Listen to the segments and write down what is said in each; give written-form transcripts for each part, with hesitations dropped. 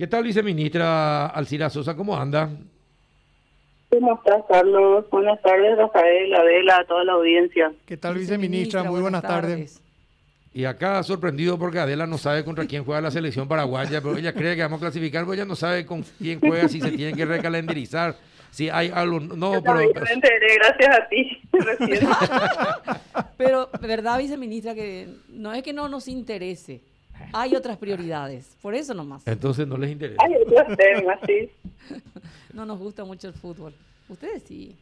¿Qué tal, viceministra Alcira Sosa? ¿Cómo anda? ¿Cómo estás, Carlos? Buenas tardes, Rafael, Adela, a toda la audiencia. ¿Qué tal, viceministra? Muy buenas tardes. Y acá sorprendido porque Adela no sabe contra quién juega la selección paraguaya, pero ella cree que vamos a clasificar, pero ella no sabe con quién juega, si se tiene que recalendarizar, si hay algo... No, pero... Me enteré, gracias a ti, recién. Pero, ¿verdad, viceministra, que no nos interese? Hay otras prioridades, por eso nomás. Entonces no les interesa. Hay otros temas, sí. No nos gusta mucho el fútbol. Ustedes sí,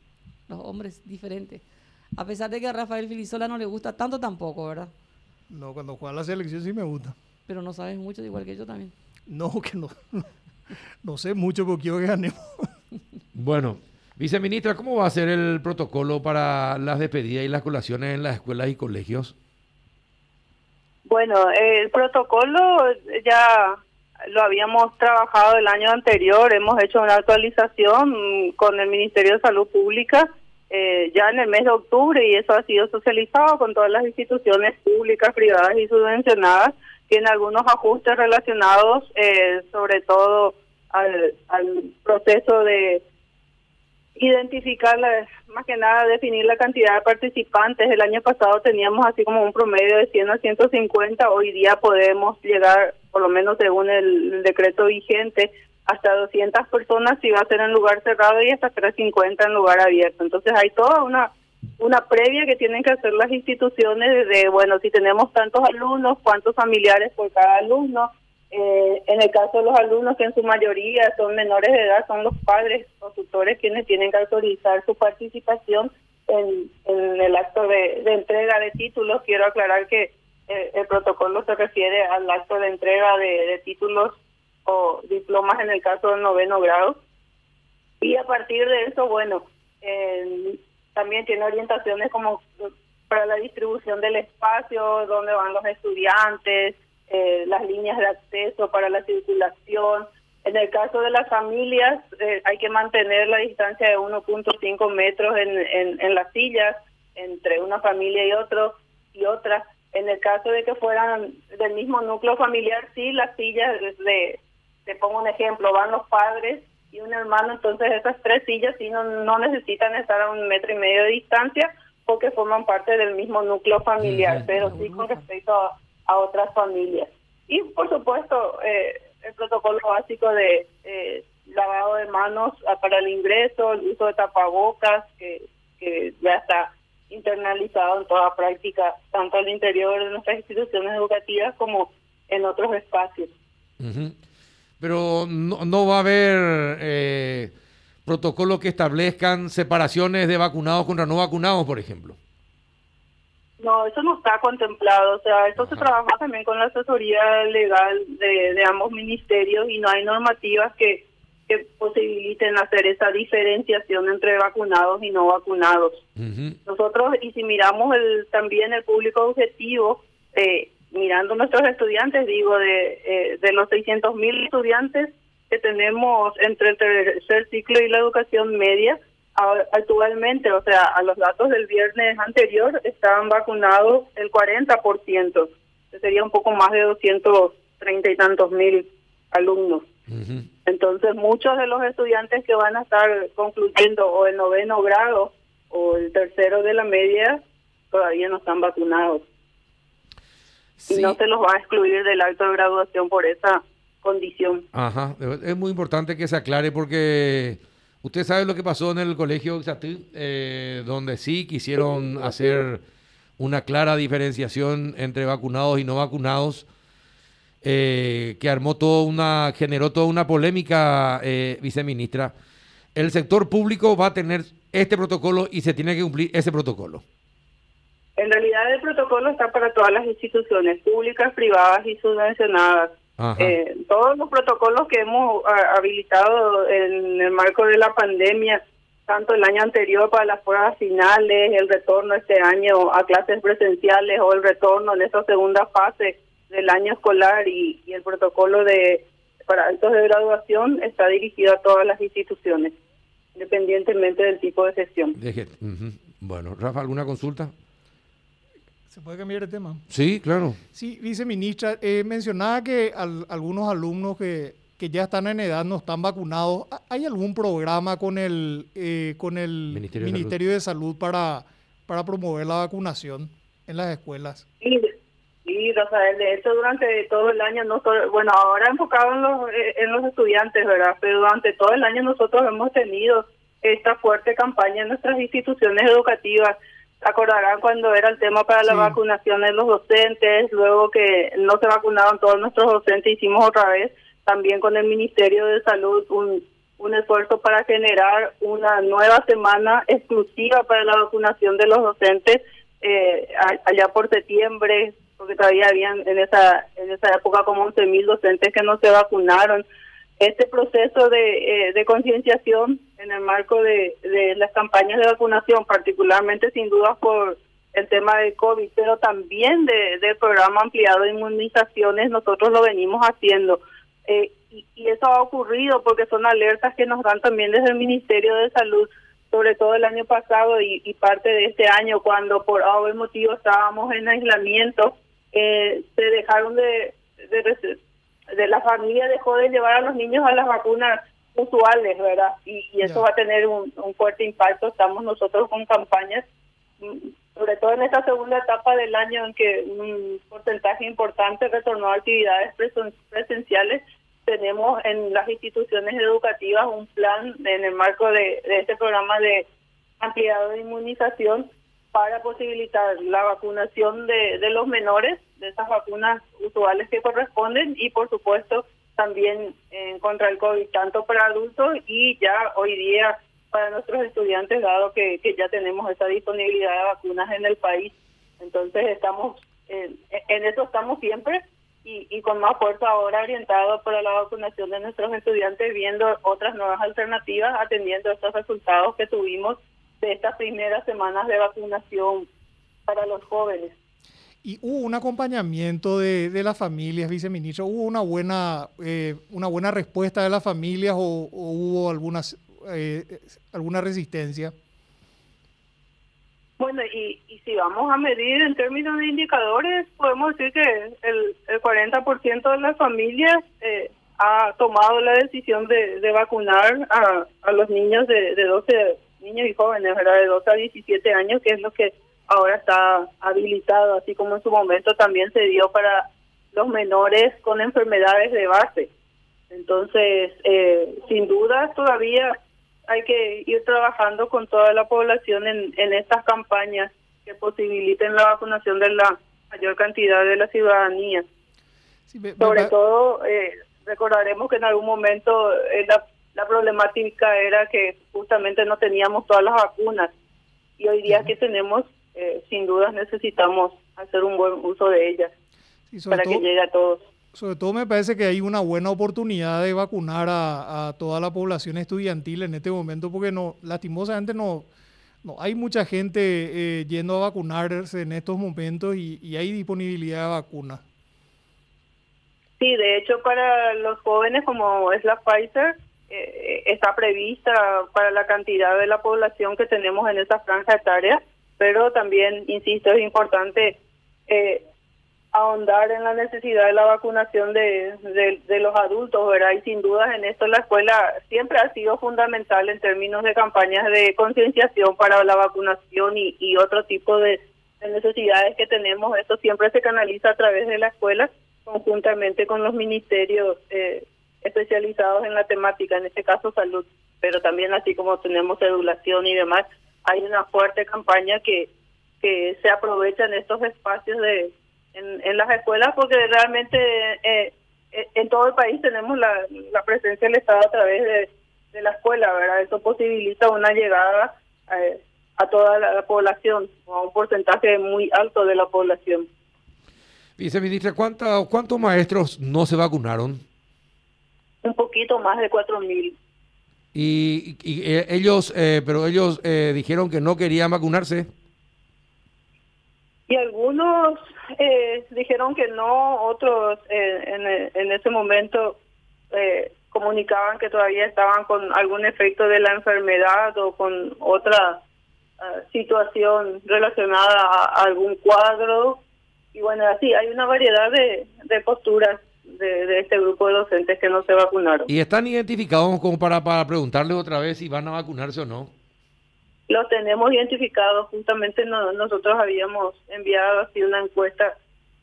los hombres diferentes. A pesar de que a Rafael Filizola no le gusta tanto tampoco, ¿verdad? No, cuando juega la selección sí me gusta. Pero no sabes mucho, igual que yo también. No, que no. No sé mucho porque quiero que ganemos. Bueno, viceministra, ¿cómo va a ser el protocolo para las despedidas y las colaciones en las escuelas y colegios? Bueno, el protocolo ya lo habíamos trabajado el año anterior. Hemos hecho una actualización con el Ministerio de Salud Pública ya en el mes de octubre, y eso ha sido socializado con todas las instituciones públicas, privadas y subvencionadas. Tiene algunos ajustes relacionados sobre todo al proceso de identificar, más que nada definir la cantidad de participantes. El año pasado teníamos así como un promedio de 100 a 150, hoy día podemos llegar, por lo menos según el decreto vigente, hasta 200 personas si va a ser en lugar cerrado y hasta 350 en lugar abierto. Entonces hay toda una previa que tienen que hacer las instituciones de, bueno, si tenemos tantos alumnos, cuántos familiares por cada alumno. En el caso de los alumnos, que en su mayoría son menores de edad, son los padres o tutores quienes tienen que autorizar su participación en el acto de entrega de títulos. Quiero aclarar que el protocolo se refiere al acto de entrega de títulos o diplomas en el caso del 9º grado. Y a partir de eso, bueno, también tiene orientaciones como para la distribución del espacio, dónde van los estudiantes, las líneas de acceso para la circulación. En el caso de las familias, hay que mantener la distancia de 1.5 metros en las sillas, entre una familia y otra. En el caso de que fueran del mismo núcleo familiar, sí, las sillas, te pongo un ejemplo, van los padres y un hermano, entonces esas tres sillas sí no necesitan estar a 1,5 metros de distancia porque forman parte del mismo núcleo familiar, pero sí con respecto a otras familias. Y por supuesto el protocolo básico de lavado de manos para el ingreso, el uso de tapabocas, que ya está internalizado en toda práctica, tanto al interior de nuestras instituciones educativas como en otros espacios. Uh-huh. Pero no va a haber protocolos que establezcan separaciones de vacunados contra no vacunados, por ejemplo. No, eso no está contemplado, o sea, esto se trabaja también con la asesoría legal de ambos ministerios y no hay normativas que posibiliten hacer esa diferenciación entre vacunados y no vacunados. Uh-huh. Nosotros, y si miramos también el público objetivo, mirando nuestros estudiantes, digo, de los 600.000 estudiantes que tenemos entre el tercer ciclo y la educación media, actualmente, o sea, a los datos del viernes anterior, estaban vacunados el 40%. Sería un poco más de 230 y tantos mil alumnos. Uh-huh. Entonces, muchos de los estudiantes que van a estar concluyendo o el 9º grado o el 3º de la media todavía no están vacunados. Sí. Y no se los va a excluir del acto de graduación por esa condición. Ajá, es muy importante que se aclare porque... Usted sabe lo que pasó en el colegio donde sí quisieron hacer una clara diferenciación entre vacunados y no vacunados, que generó toda una polémica, viceministra. ¿El sector público va a tener este protocolo y se tiene que cumplir ese protocolo? En realidad el protocolo está para todas las instituciones públicas, privadas y subvencionadas. Todos los protocolos que hemos habilitado en el marco de la pandemia, tanto el año anterior para las pruebas finales, el retorno este año a clases presenciales o el retorno en esta segunda fase del año escolar y el protocolo para actos de graduación está dirigido a todas las instituciones, independientemente del tipo de gestión. Uh-huh. Bueno, Rafa, ¿alguna consulta? ¿Se puede cambiar de tema? Sí, claro. Sí, viceministra, mencionaba que algunos alumnos que que ya están en edad, no están vacunados. ¿Hay algún programa con el Ministerio de Salud para promover la vacunación en las escuelas? Sí, Rafael, de hecho durante todo el año, ahora enfocado en los estudiantes, ¿verdad? Pero durante todo el año nosotros hemos tenido esta fuerte campaña en nuestras instituciones educativas. Acordarán cuando era el tema para la vacunación de los docentes, luego que no se vacunaron todos nuestros docentes, hicimos otra vez también con el Ministerio de Salud un esfuerzo para generar una nueva semana exclusiva para la vacunación de los docentes allá por septiembre, porque todavía habían en esa época como 11.000 docentes que no se vacunaron. Este proceso de concienciación en el marco de las campañas de vacunación, particularmente sin duda por el tema del COVID, pero también del programa ampliado de inmunizaciones, nosotros lo venimos haciendo. Y eso ha ocurrido porque son alertas que nos dan también desde el Ministerio de Salud, sobre todo el año pasado y parte de este año, cuando por algún motivo estábamos en aislamiento, se dejaron de la familia dejó de llevar a los niños a las vacunas usuales, ¿verdad? Y eso va a tener un fuerte impacto. Estamos nosotros con campañas, sobre todo en esta segunda etapa del año en que un porcentaje importante retornó a actividades presenciales. Tenemos en las instituciones educativas un plan en el marco de este programa de ampliado de inmunización para posibilitar la vacunación de los menores, de esas vacunas usuales que corresponden, y por supuesto también contra el COVID, tanto para adultos y ya hoy día para nuestros estudiantes, dado que ya tenemos esa disponibilidad de vacunas en el país. Entonces estamos en eso estamos siempre y con más fuerza ahora orientado para la vacunación de nuestros estudiantes, viendo otras nuevas alternativas, atendiendo estos resultados que tuvimos de estas primeras semanas de vacunación para los jóvenes. Y hubo un acompañamiento de las familias, viceministro. ¿Hubo una buena respuesta de las familias o hubo alguna resistencia? Bueno, y si vamos a medir en términos de indicadores, podemos decir que el 40% de las familias ha tomado la decisión de vacunar a los niños de 12 niños y jóvenes, ¿verdad? De 12 a 17 años, que es lo que ahora está habilitado, así como en su momento también se dio para los menores con enfermedades de base. Entonces, sin duda, todavía hay que ir trabajando con toda la población en estas campañas que posibiliten la vacunación de la mayor cantidad de la ciudadanía. Sí, sobre todo, recordaremos que en algún momento la problemática era que justamente no teníamos todas las vacunas, y hoy día que tenemos, sin dudas necesitamos hacer un buen uso de ellas para que llegue a todos. Sobre todo me parece que hay una buena oportunidad de vacunar a toda la población estudiantil en este momento, porque lastimosamente no hay mucha gente yendo a vacunarse en estos momentos y hay disponibilidad de vacunas. Sí, de hecho para los jóvenes, como es la Pfizer, está prevista para la cantidad de la población que tenemos en esa franja etaria, pero también, insisto, es importante ahondar en la necesidad de la vacunación de los adultos, ¿verdad? Y sin dudas en esto la escuela siempre ha sido fundamental en términos de campañas de concienciación para la vacunación y otro tipo de necesidades que tenemos. Esto siempre se canaliza a través de la escuela, conjuntamente con los ministerios especializados en la temática, en este caso salud, pero también así como tenemos educación y demás, hay una fuerte campaña que se aprovecha en estos espacios en las escuelas, porque realmente en todo el país tenemos la presencia del Estado a través de la escuela, ¿verdad? Eso posibilita una llegada a toda la población, a un porcentaje muy alto de la población. Viceministra, ¿cuántos maestros no se vacunaron? Un poquito más de 4.000. Y ellos dijeron que no querían vacunarse. Y algunos dijeron que no, otros en ese momento comunicaban que todavía estaban con algún efecto de la enfermedad o con otra situación relacionada a algún cuadro. Y bueno, así hay una variedad de posturas. de este grupo de docentes que no se vacunaron. ¿Y están identificados como para preguntarles otra vez si van a vacunarse o no? Los tenemos identificados, justamente nosotros habíamos enviado así una encuesta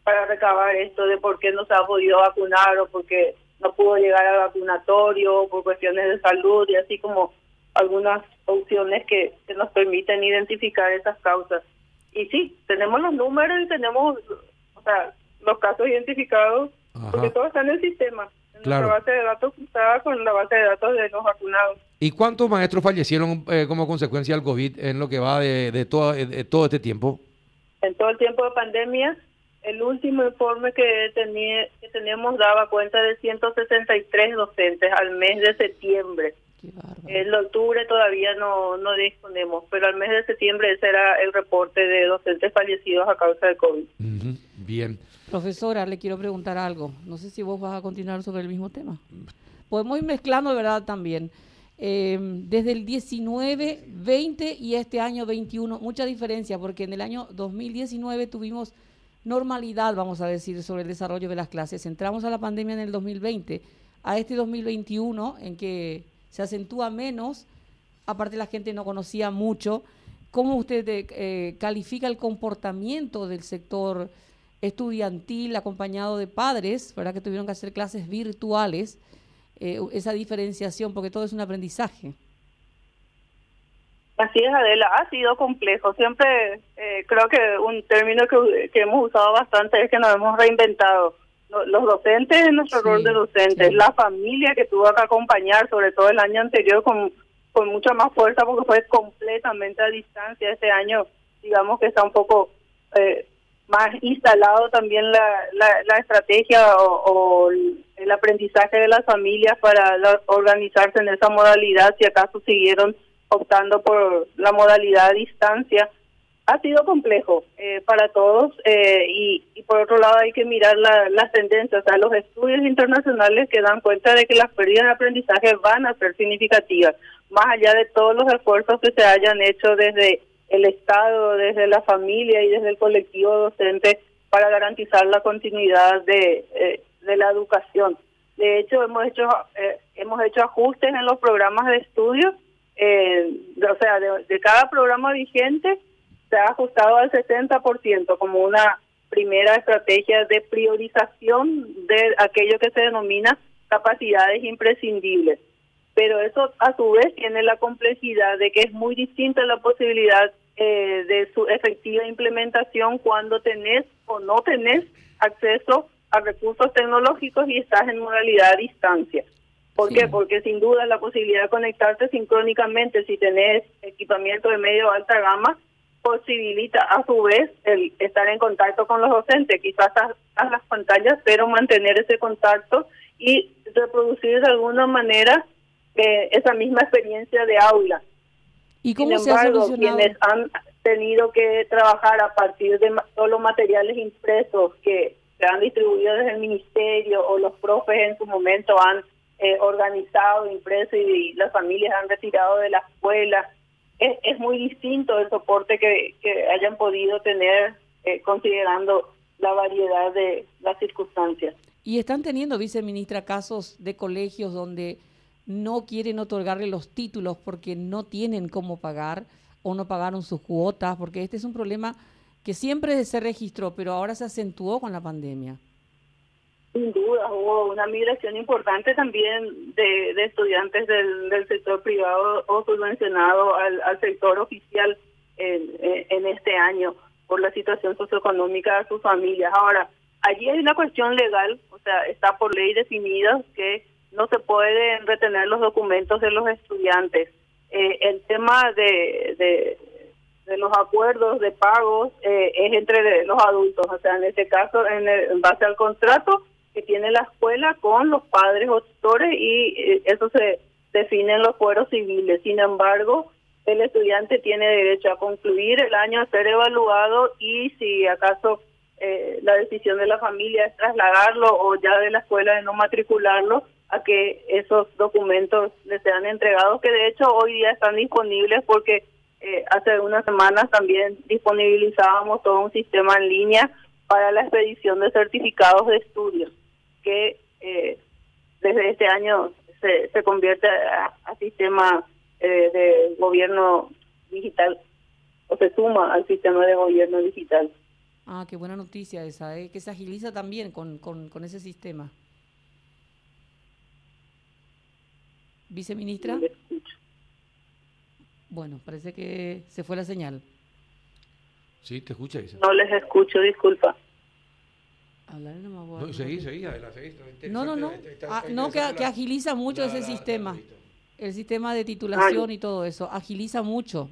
para recabar esto de por qué no se ha podido vacunar o por qué no pudo llegar al vacunatorio por cuestiones de salud, y así como algunas opciones que nos permiten identificar esas causas. Y sí, tenemos los números y tenemos, o sea, los casos identificados. Ajá. Porque todo está en el sistema, en claro, nuestra base de datos cruzada con la base de datos de los vacunados. ¿Y cuántos maestros fallecieron como consecuencia del COVID en lo que va de todo este tiempo? En todo el tiempo de pandemia, el último informe que teníamos daba cuenta de 163 docentes al mes de septiembre. En octubre todavía no disponemos, pero al mes de septiembre ese era el reporte de docentes fallecidos a causa del COVID. Uh-huh. Bien. Profesora, le quiero preguntar algo. No sé si vos vas a continuar sobre el mismo tema. Podemos ir mezclando, ¿verdad?, también. Desde el 19, 20 y este año 21, mucha diferencia, porque en el año 2019 tuvimos normalidad, vamos a decir, sobre el desarrollo de las clases. Entramos a la pandemia en el 2020, a este 2021, en que se acentúa menos, aparte la gente no conocía mucho. ¿Cómo usted califica el comportamiento del sector estudiantil acompañado de padres, ¿verdad?, que tuvieron que hacer clases virtuales, esa diferenciación, porque todo es un aprendizaje? Así es, Adela, ha sido complejo. Siempre creo que un término que hemos usado bastante es que nos hemos reinventado. Los docentes en nuestro rol de docentes, sí, la familia que tuvo que acompañar, sobre todo el año anterior, con mucha más fuerza porque fue completamente a distancia. Este año, digamos que está un poco más instalado también la estrategia o el aprendizaje de las familias para organizarse en esa modalidad, si acaso siguieron optando por la modalidad a distancia. Ha sido complejo para todos y por otro lado hay que mirar las tendencias. O sea, los estudios internacionales que dan cuenta de que las pérdidas de aprendizaje van a ser significativas, más allá de todos los esfuerzos que se hayan hecho desde el Estado, desde la familia y desde el colectivo docente para garantizar la continuidad de la educación. De hecho, hemos hecho ajustes en los programas de estudio, de cada programa vigente, se ha ajustado al 60% como una primera estrategia de priorización de aquello que se denomina capacidades imprescindibles. Pero eso a su vez tiene la complejidad de que es muy distinta la posibilidad de su efectiva implementación cuando tenés o no tenés acceso a recursos tecnológicos y estás en modalidad a distancia. ¿Por qué? Porque sin duda la posibilidad de conectarte sincrónicamente si tenés equipamiento de medio alta gama posibilita a su vez el estar en contacto con los docentes, quizás a las pantallas, pero mantener ese contacto y reproducir de alguna manera esa misma experiencia de aula. ¿Y cómo se ha solucionado? Sin embargo, quienes han tenido que trabajar a partir de solo materiales impresos que se han distribuido desde el ministerio o los profes en su momento han organizado, impreso y las familias han retirado de la escuela, es muy distinto el soporte que hayan podido tener considerando la variedad de las circunstancias. ¿Y están teniendo, viceministra, casos de colegios donde no quieren otorgarle los títulos porque no tienen cómo pagar o no pagaron sus cuotas? Porque este es un problema que siempre se registró, pero ahora se acentuó con la pandemia. Sin duda, hubo una migración importante también de estudiantes del sector privado o subvencionado al sector oficial en este año por la situación socioeconómica de sus familias. Ahora, allí hay una cuestión legal, o sea, está por ley definida que no se pueden retener los documentos de los estudiantes. El tema de los acuerdos de pagos es entre los adultos, o sea, en este caso, en base al contrato que tiene la escuela con los padres o tutores y eso se define en los fueros civiles. Sin embargo, el estudiante tiene derecho a concluir el año, a ser evaluado y si acaso la decisión de la familia es trasladarlo o ya de la escuela de no matricularlo, a que esos documentos le sean entregados, que de hecho hoy día están disponibles porque hace unas semanas también disponibilizábamos todo un sistema en línea para la expedición de certificados de estudios. que desde este año se convierte a sistema de gobierno digital, o se suma al sistema de gobierno digital. Ah, qué buena noticia esa, que se agiliza también con ese sistema. ¿Viceministra? Bueno, parece que se fue la señal. Sí, te escucha, Isa. No les escucho, disculpa. Hablaré nomás vos. No, seguí, Adela, seguí. No. Que agiliza mucho ese sistema. El sistema de titulación y todo eso, agiliza mucho.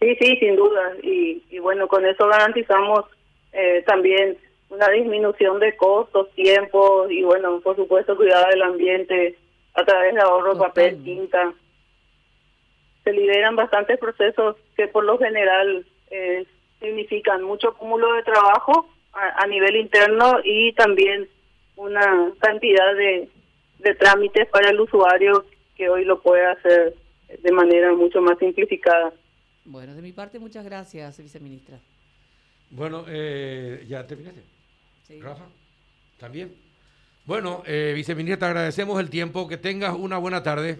Sí, sin duda. Y bueno, con eso garantizamos también una disminución de costos, tiempos y, bueno, por supuesto, cuidado del ambiente a través de ahorro, papel, tinta. Se liberan bastantes procesos que, por lo general, significan mucho cúmulo de trabajo a nivel interno y también una cantidad de trámites para el usuario que hoy lo puede hacer de manera mucho más simplificada. Bueno, de mi parte, muchas gracias, viceministra. Bueno, ¿ya terminaste? Sí. Rafa, ¿también? Bueno, viceministra, te agradecemos el tiempo. Que tengas una buena tarde.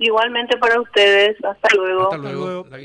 Igualmente para ustedes. Hasta luego. Hasta luego.